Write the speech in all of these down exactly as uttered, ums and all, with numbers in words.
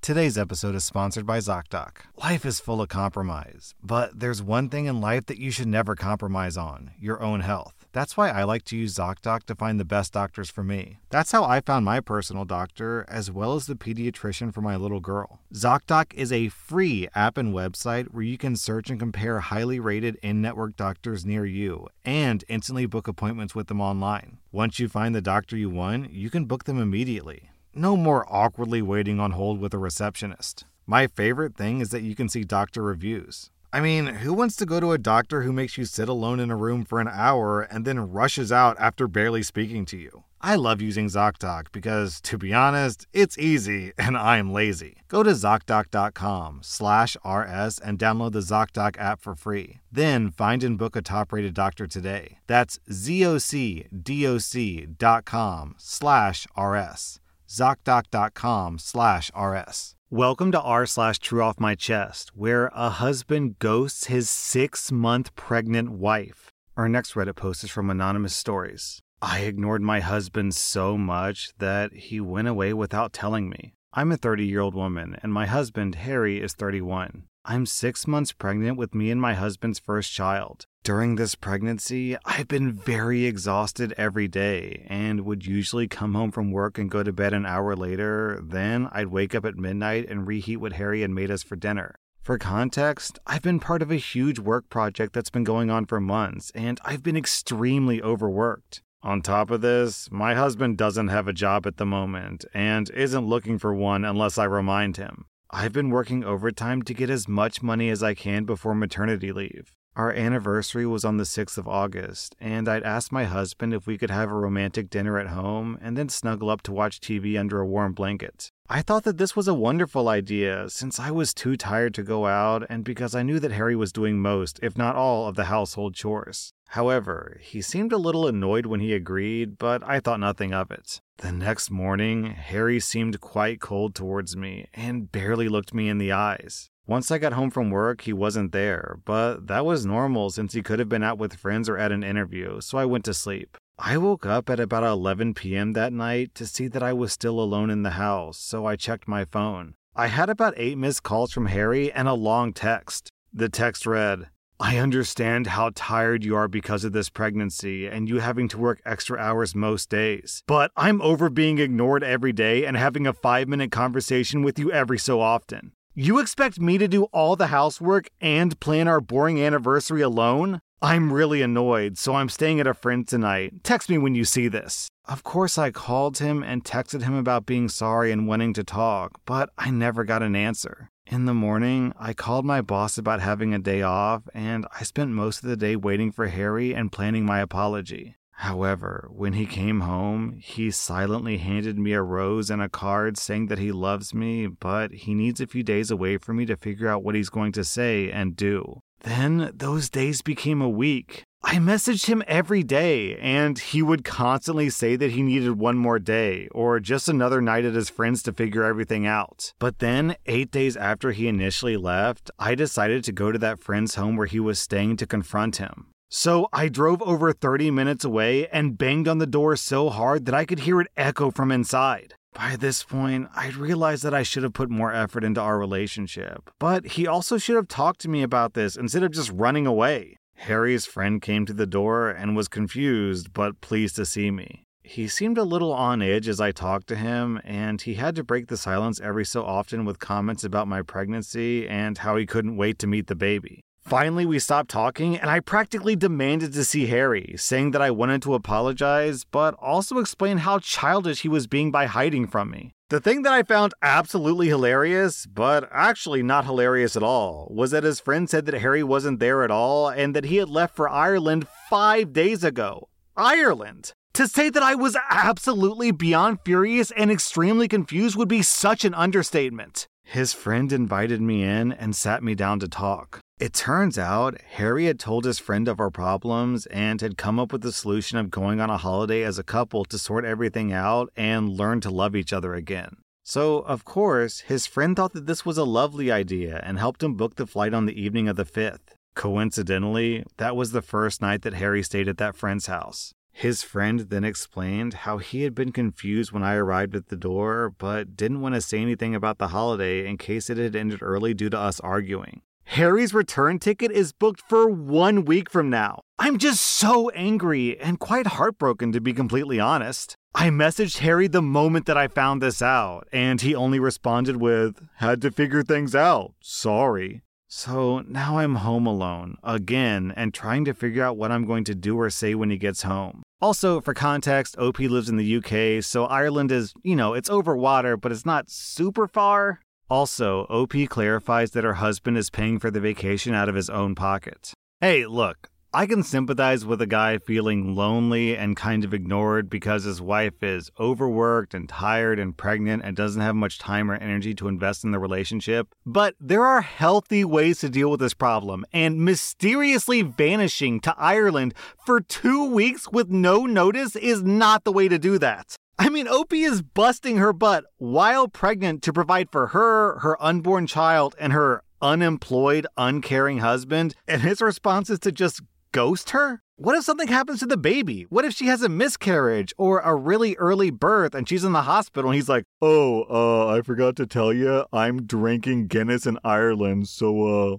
Today's episode is sponsored by ZocDoc. Life is full of compromise, but there's one thing in life that you should never compromise on: your own health. That's why I like to use ZocDoc to find the best doctors for me. That's how I found my personal doctor, as well as the pediatrician for my little girl. ZocDoc is a free app and website where you can search and compare highly rated in-network doctors near you and instantly book appointments with them online. Once you find the doctor you want, you can book them immediately. No more awkwardly waiting on hold with a receptionist. My favorite thing is that you can see doctor reviews. I mean, who wants to go to a doctor who makes you sit alone in a room for an hour and then rushes out after barely speaking to you? I love using ZocDoc because, to be honest, it's easy and I'm lazy. Go to ZocDoc dot com slash R S and download the ZocDoc app for free. Then find and book a top-rated doctor today. That's Z O C D O C dot com slash R S. ZocDoc dot com slash R S. Welcome to r slash True Off My Chest, where a husband ghosts his six-month pregnant wife. Our next Reddit post is from Anonymous Stories. I ignored my husband so much that he went away without telling me. I'm a thirty-year-old woman, and my husband, Harry, is thirty-one. I'm six months pregnant with me and my husband's first child. During this pregnancy, I've been very exhausted every day and would usually come home from work and go to bed an hour later. Then I'd wake up at midnight and reheat what Harry had made us for dinner. For context, I've been part of a huge work project that's been going on for months, and I've been extremely overworked. On top of this, my husband doesn't have a job at the moment and isn't looking for one unless I remind him. I've been working overtime to get as much money as I can before maternity leave. Our anniversary was on the sixth of August, and I'd asked my husband if we could have a romantic dinner at home and then snuggle up to watch T V under a warm blanket. I thought that this was a wonderful idea, since I was too tired to go out and because I knew that Harry was doing most, if not all, of the household chores. However, he seemed a little annoyed when he agreed, but I thought nothing of it. The next morning, Harry seemed quite cold towards me and barely looked me in the eyes. Once I got home from work, he wasn't there, but that was normal since he could have been out with friends or at an interview, so I went to sleep. I woke up at about eleven p.m. that night to see that I was still alone in the house, so I checked my phone. I had about eight missed calls from Harry and a long text. The text read, "I understand how tired you are because of this pregnancy and you having to work extra hours most days, but I'm over being ignored every day and having a five-minute conversation with you every so often. You expect me to do all the housework and plan our boring anniversary alone? I'm really annoyed, so I'm staying at a friend's tonight. Text me when you see this." Of course, I called him and texted him about being sorry and wanting to talk, but I never got an answer. In the morning, I called my boss about having a day off, and I spent most of the day waiting for Harry and planning my apology. However, when he came home, he silently handed me a rose and a card saying that he loves me, but he needs a few days away from me to figure out what he's going to say and do. Then those days became a week. I messaged him every day, and he would constantly say that he needed one more day, or just another night at his friend's to figure everything out. But then, eight days after he initially left, I decided to go to that friend's home where he was staying to confront him. So I drove over thirty minutes away and banged on the door so hard that I could hear it echo from inside. By this point, I'd realized that I should have put more effort into our relationship, but he also should have talked to me about this instead of just running away. Harry's friend came to the door and was confused but pleased to see me. He seemed a little on edge as I talked to him, and he had to break the silence every so often with comments about my pregnancy and how he couldn't wait to meet the baby. Finally, we stopped talking, and I practically demanded to see Harry, saying that I wanted to apologize, but also explain how childish he was being by hiding from me. The thing that I found absolutely hilarious, but actually not hilarious at all, was that his friend said that Harry wasn't there at all and that he had left for Ireland five days ago. Ireland! To say that I was absolutely beyond furious and extremely confused would be such an understatement. His friend invited me in and sat me down to talk. It turns out, Harry had told his friend of our problems and had come up with the solution of going on a holiday as a couple to sort everything out and learn to love each other again. So, of course, his friend thought that this was a lovely idea and helped him book the flight on the evening of the fifth. Coincidentally, that was the first night that Harry stayed at that friend's house. His friend then explained how he had been confused when I arrived at the door, but didn't want to say anything about the holiday in case it had ended early due to us arguing. Harry's return ticket is booked for one week from now. I'm just so angry and quite heartbroken, to be completely honest. I messaged Harry the moment that I found this out, and he only responded with, "Had to figure things out. Sorry." So now I'm home alone, again, and trying to figure out what I'm going to do or say when he gets home. Also, for context, O P lives in the U K, so Ireland is, you know, it's over water, but it's not super far. Also, O P clarifies that her husband is paying for the vacation out of his own pocket. Hey, look, I can sympathize with a guy feeling lonely and kind of ignored because his wife is overworked and tired and pregnant and doesn't have much time or energy to invest in the relationship. But there are healthy ways to deal with this problem, and mysteriously vanishing to Ireland for two weeks with no notice is not the way to do that. I mean, Opie is busting her butt while pregnant to provide for her, her unborn child, and her unemployed, uncaring husband, and his response is to just ghost her? What if something happens to the baby? What if she has a miscarriage or a really early birth and she's in the hospital and he's like, "Oh, uh, I forgot to tell you, I'm drinking Guinness in Ireland, so, uh,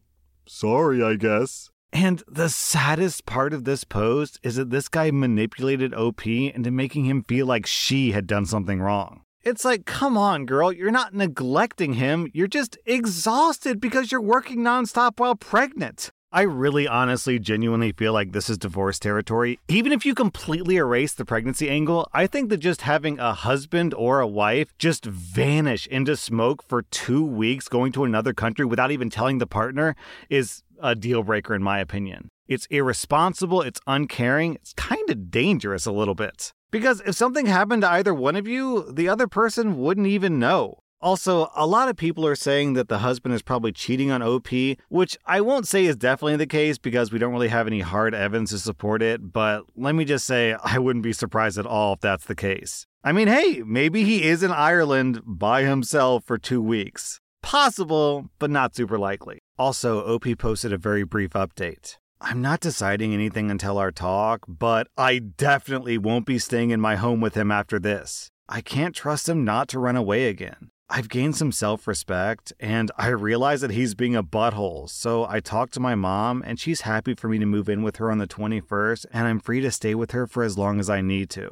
sorry, I guess." And the saddest part of this post is that this guy manipulated O P into making him feel like she had done something wrong. It's like, come on, girl, you're not neglecting him. You're just exhausted because you're working nonstop while pregnant. I really honestly genuinely feel like this is divorce territory. Even if you completely erase the pregnancy angle, I think that just having a husband or a wife just vanish into smoke for two weeks going to another country without even telling the partner is a deal breaker in my opinion. It's irresponsible, it's uncaring, it's kind of dangerous a little bit. Because if something happened to either one of you, the other person wouldn't even know. Also, a lot of people are saying that the husband is probably cheating on O P, which I won't say is definitely the case because we don't really have any hard evidence to support it, but let me just say I wouldn't be surprised at all if that's the case. I mean, hey, maybe he is in Ireland by himself for two weeks. Possible, but not super likely. Also, O P posted a very brief update. "I'm not deciding anything until our talk, but I definitely won't be staying in my home with him after this. I can't trust him not to run away again. I've gained some self-respect, and I realize that he's being a butthole, so I talked to my mom, and she's happy for me to move in with her on the twenty-first, and I'm free to stay with her for as long as I need to."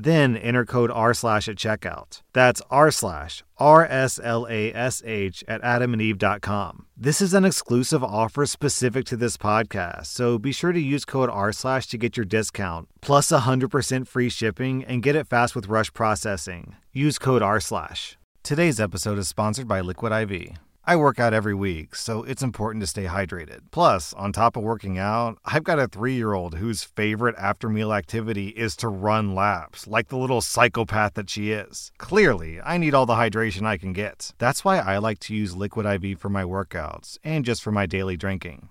Then enter code R slash at checkout. That's R slash R S L A S H at adam and eve dot com. This is an exclusive offer specific to this podcast, so be sure to use code R slash to get your discount, plus one hundred percent free shipping, and get it fast with rush processing. Use code R slash. Today's episode is sponsored by Liquid I V. I work out every week, so it's important to stay hydrated. Plus, on top of working out, I've got a three-year-old whose favorite after-meal activity is to run laps, like the little psychopath that she is. Clearly, I need all the hydration I can get. That's why I like to use Liquid I V for my workouts and just for my daily drinking.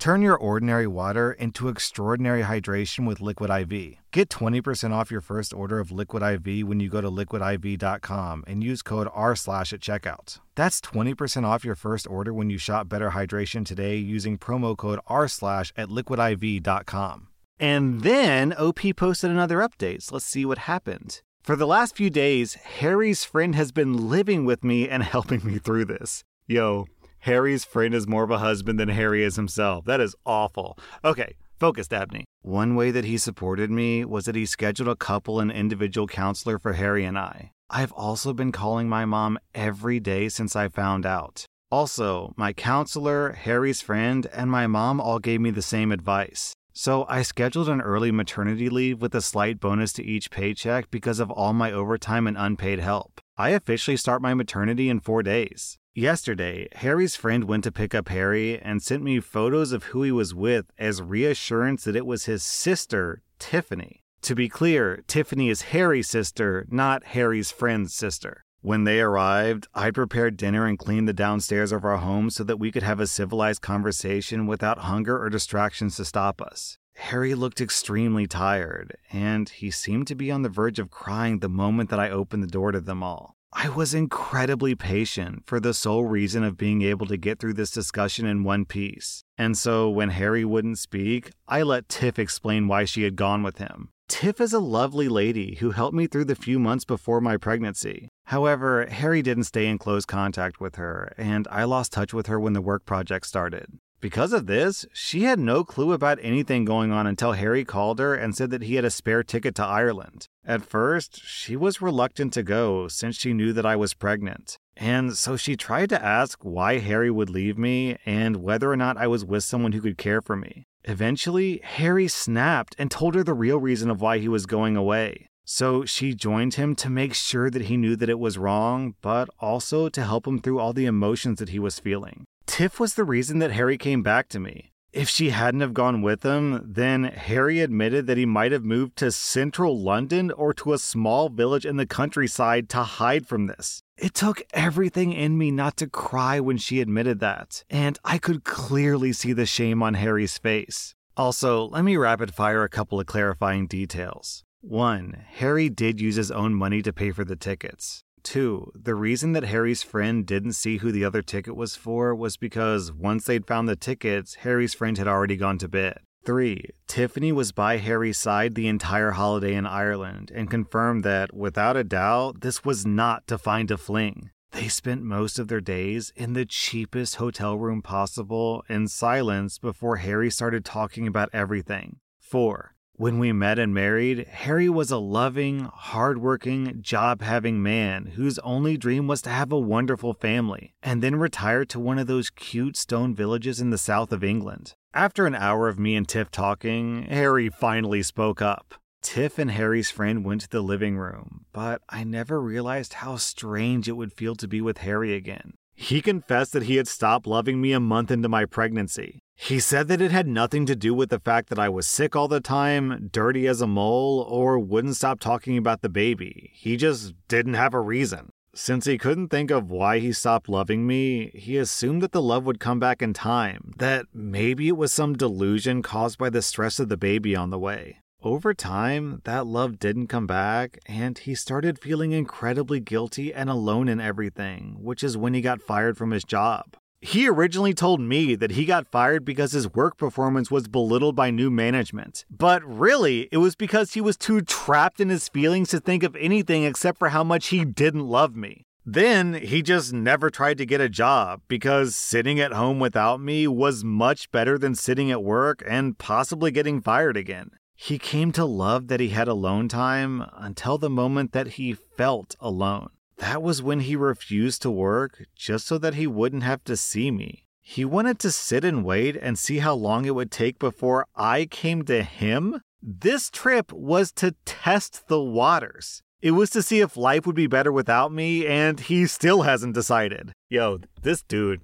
Turn your ordinary water into extraordinary hydration with Liquid I V. Get twenty percent off your first order of Liquid I V when you go to liquid I V dot com and use code R slash at checkout. That's twenty percent off your first order when you shop Better Hydration today using promo code R slash at liquid I V dot com. And then O P posted another update, so let's see what happened. For the last few days, Harry's friend has been living with me and helping me through this. Yo, Harry's friend is more of a husband than Harry is himself. That is awful. Okay. Focused, Dabney. One way that he supported me was that he scheduled a couple and individual counselor for Harry and I. I've also been calling my mom every day since I found out. Also, my counselor, Harry's friend, and my mom all gave me the same advice. So I scheduled an early maternity leave with a slight bonus to each paycheck because of all my overtime and unpaid help. I officially start my maternity in four days. Yesterday, Harry's friend went to pick up Harry and sent me photos of who he was with as reassurance that it was his sister, Tiffany. To be clear, Tiffany is Harry's sister, not Harry's friend's sister. When they arrived, I prepared dinner and cleaned the downstairs of our home so that we could have a civilized conversation without hunger or distractions to stop us. Harry looked extremely tired, and he seemed to be on the verge of crying the moment that I opened the door to them all. I was incredibly patient for the sole reason of being able to get through this discussion in one piece. And so when Harry wouldn't speak, I let Tiff explain why she had gone with him. Tiff is a lovely lady who helped me through the few months before my pregnancy. However, Harry didn't stay in close contact with her, and I lost touch with her when the work project started. Because of this, she had no clue about anything going on until Harry called her and said that he had a spare ticket to Ireland. At first, she was reluctant to go since she knew that I was pregnant. And so she tried to ask why Harry would leave me and whether or not I was with someone who could care for me. Eventually, Harry snapped and told her the real reason of why he was going away. So she joined him to make sure that he knew that it was wrong, but also to help him through all the emotions that he was feeling. Tiff was the reason that Harry came back to me. If she hadn't have gone with him, then Harry admitted that he might have moved to central London or to a small village in the countryside to hide from this. It took everything in me not to cry when she admitted that, and I could clearly see the shame on Harry's face. Also, let me rapid fire a couple of clarifying details. One, Harry did use his own money to pay for the tickets. Two, the reason that Harry's friend didn't see who the other ticket was for was because once they'd found the tickets, Harry's friend had already gone to bed. Three, Tiffany was by Harry's side the entire holiday in Ireland and confirmed that, without a doubt, this was not to find a fling. They spent most of their days in the cheapest hotel room possible in silence before Harry started talking about everything. Four, when we met and married, Harry was a loving, hardworking, job-having man whose only dream was to have a wonderful family and then retire to one of those cute stone villages in the south of England. After an hour of me and Tiff talking, Harry finally spoke up. Tiff and Harry's friend went to the living room, but I never realized how strange it would feel to be with Harry again. He confessed that he had stopped loving me a month into my pregnancy. He said that it had nothing to do with the fact that I was sick all the time, dirty as a mole, or wouldn't stop talking about the baby. He just didn't have a reason. Since he couldn't think of why he stopped loving me, he assumed that the love would come back in time, that maybe it was some delusion caused by the stress of the baby on the way. Over time, that love didn't come back, and he started feeling incredibly guilty and alone in everything, which is when he got fired from his job. He originally told me that he got fired because his work performance was belittled by new management. But really, it was because he was too trapped in his feelings to think of anything except for how much he didn't love me. Then he just never tried to get a job because sitting at home without me was much better than sitting at work and possibly getting fired again. He came to love that he had alone time until the moment that he felt alone. That was when he refused to work just so that he wouldn't have to see me. He wanted to sit and wait and see how long it would take before I came to him? This trip was to test the waters. It was to see if life would be better without me, and he still hasn't decided. Yo, this dude.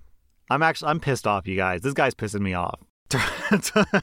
I'm actually, I'm pissed off, you guys. This guy's pissing me off.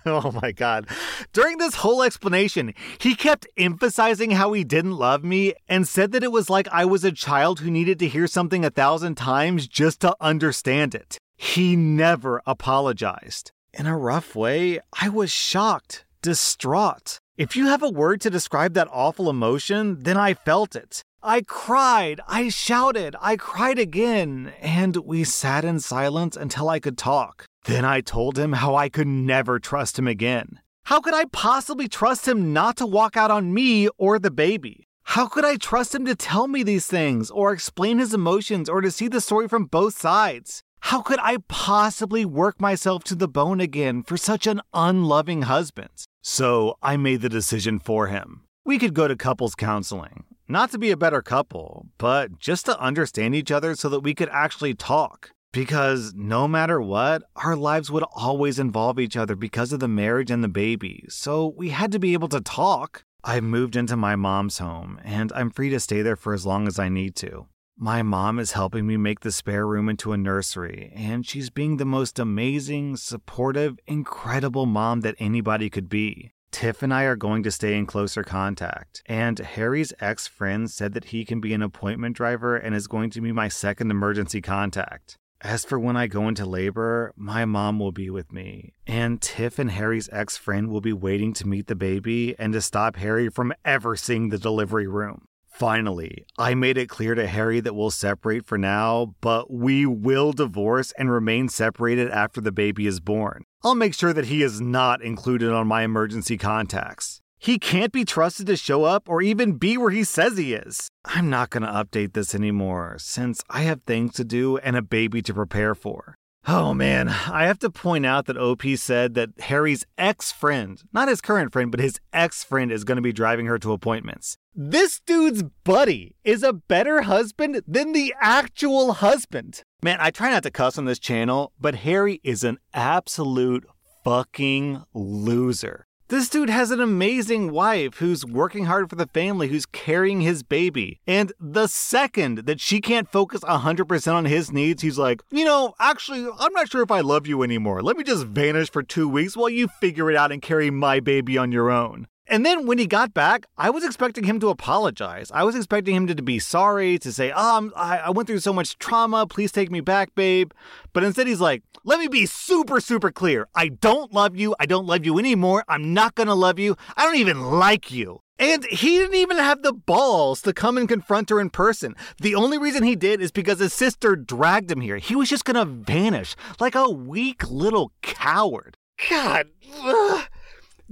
Oh my God. During this whole explanation, he kept emphasizing how he didn't love me and said that it was like I was a child who needed to hear something a thousand times just to understand it. He never apologized. In a rough way, I was shocked, distraught. If you have a word to describe that awful emotion, then I felt it. I cried, I shouted, I cried again, and we sat in silence until I could talk. Then I told him how I could never trust him again. How could I possibly trust him not to walk out on me or the baby? How could I trust him to tell me these things, or explain his emotions, or to see the story from both sides? How could I possibly work myself to the bone again for such an unloving husband? So I made the decision for him. We could go to couples counseling. Not to be a better couple, but just to understand each other so that we could actually talk. Because no matter what, our lives would always involve each other because of the marriage and the baby, so we had to be able to talk. I've moved into my mom's home, and I'm free to stay there for as long as I need to. My mom is helping me make the spare room into a nursery, and she's being the most amazing, supportive, incredible mom that anybody could be. Tiff and I are going to stay in closer contact, and Harry's ex-friend said that he can be an appointment driver and is going to be my second emergency contact. As for when I go into labor, my mom will be with me, and Tiff and Harry's ex-friend will be waiting to meet the baby and to stop Harry from ever seeing the delivery room. Finally, I made it clear to Harry that we'll separate for now, but we will divorce and remain separated after the baby is born. I'll make sure that he is not included on my emergency contacts. He can't be trusted to show up or even be where he says he is. I'm not going to update this anymore since I have things to do and a baby to prepare for. Oh man, I have to point out that O P said that Harry's ex-friend, not his current friend, but his ex-friend is going to be driving her to appointments. This dude's buddy is a better husband than the actual husband. Man, I try not to cuss on this channel, but Harry is an absolute fucking loser. This dude has an amazing wife who's working hard for the family, who's carrying his baby. And the second that she can't focus one hundred percent on his needs, he's like, you know, actually, I'm not sure if I love you anymore. Let me just vanish for two weeks while you figure it out and carry my baby on your own. And then when he got back, I was expecting him to apologize. I was expecting him to, to be sorry, to say, oh, I, I went through so much trauma. Please take me back, babe. But instead he's like, let me be super, super clear. I don't love you. I don't love you anymore. I'm not going to love you. I don't even like you. And he didn't even have the balls to come and confront her in person. The only reason he did is because his sister dragged him here. He was just going to vanish like a weak little coward. God, ugh.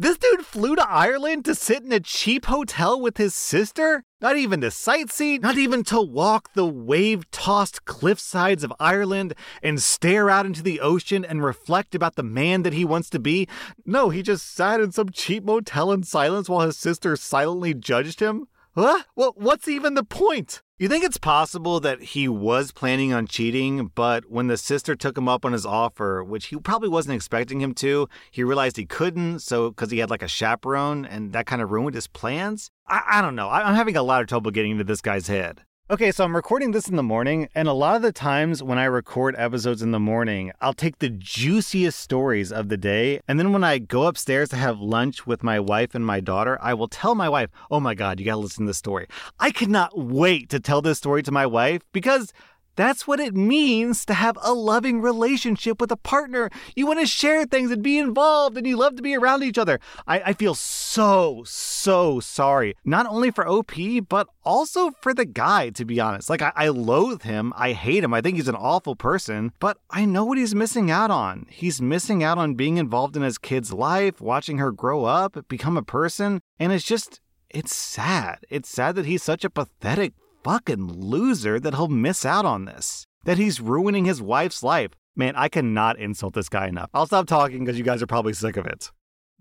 This dude flew to Ireland to sit in a cheap hotel with his sister? Not even to sightsee, not even to walk the wave-tossed cliffsides of Ireland and stare out into the ocean and reflect about the man that he wants to be. No, he just sat in some cheap motel in silence while his sister silently judged him. Huh? Well, what's even the point? You think it's possible that he was planning on cheating, but when the sister took him up on his offer, which he probably wasn't expecting him to, he realized he couldn't, so because he had like a chaperone, and that kind of ruined his plans? I, I don't know. I- I'm having a lot of trouble getting into this guy's head. Okay, so I'm recording this in the morning, and a lot of the times when I record episodes in the morning, I'll take the juiciest stories of the day, and then when I go upstairs to have lunch with my wife and my daughter, I will tell my wife, oh my God, you gotta listen to this story. I could not wait to tell this story to my wife because that's what it means to have a loving relationship with a partner. You want to share things and be involved, and you love to be around each other. I, I feel so, so sorry. Not only for O P, but also for the guy, to be honest. Like, I, I loathe him. I hate him. I think he's an awful person. But I know what he's missing out on. He's missing out on being involved in his kid's life, watching her grow up, become a person. And it's just, it's sad. It's sad that he's such a pathetic fucking loser that he'll miss out on this, that he's ruining his wife's life. Man, I cannot insult this guy enough. I'll stop talking because you guys are probably sick of it.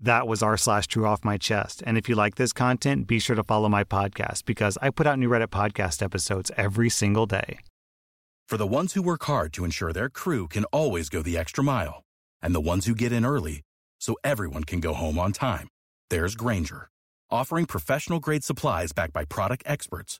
That was r slash True Off My Chest. And if you like this content, be sure to follow my podcast because I put out new Reddit podcast episodes every single day. For the ones who work hard to ensure their crew can always go the extra mile, and the ones who get in early so everyone can go home on time, there's Granger, offering professional-grade supplies backed by product experts,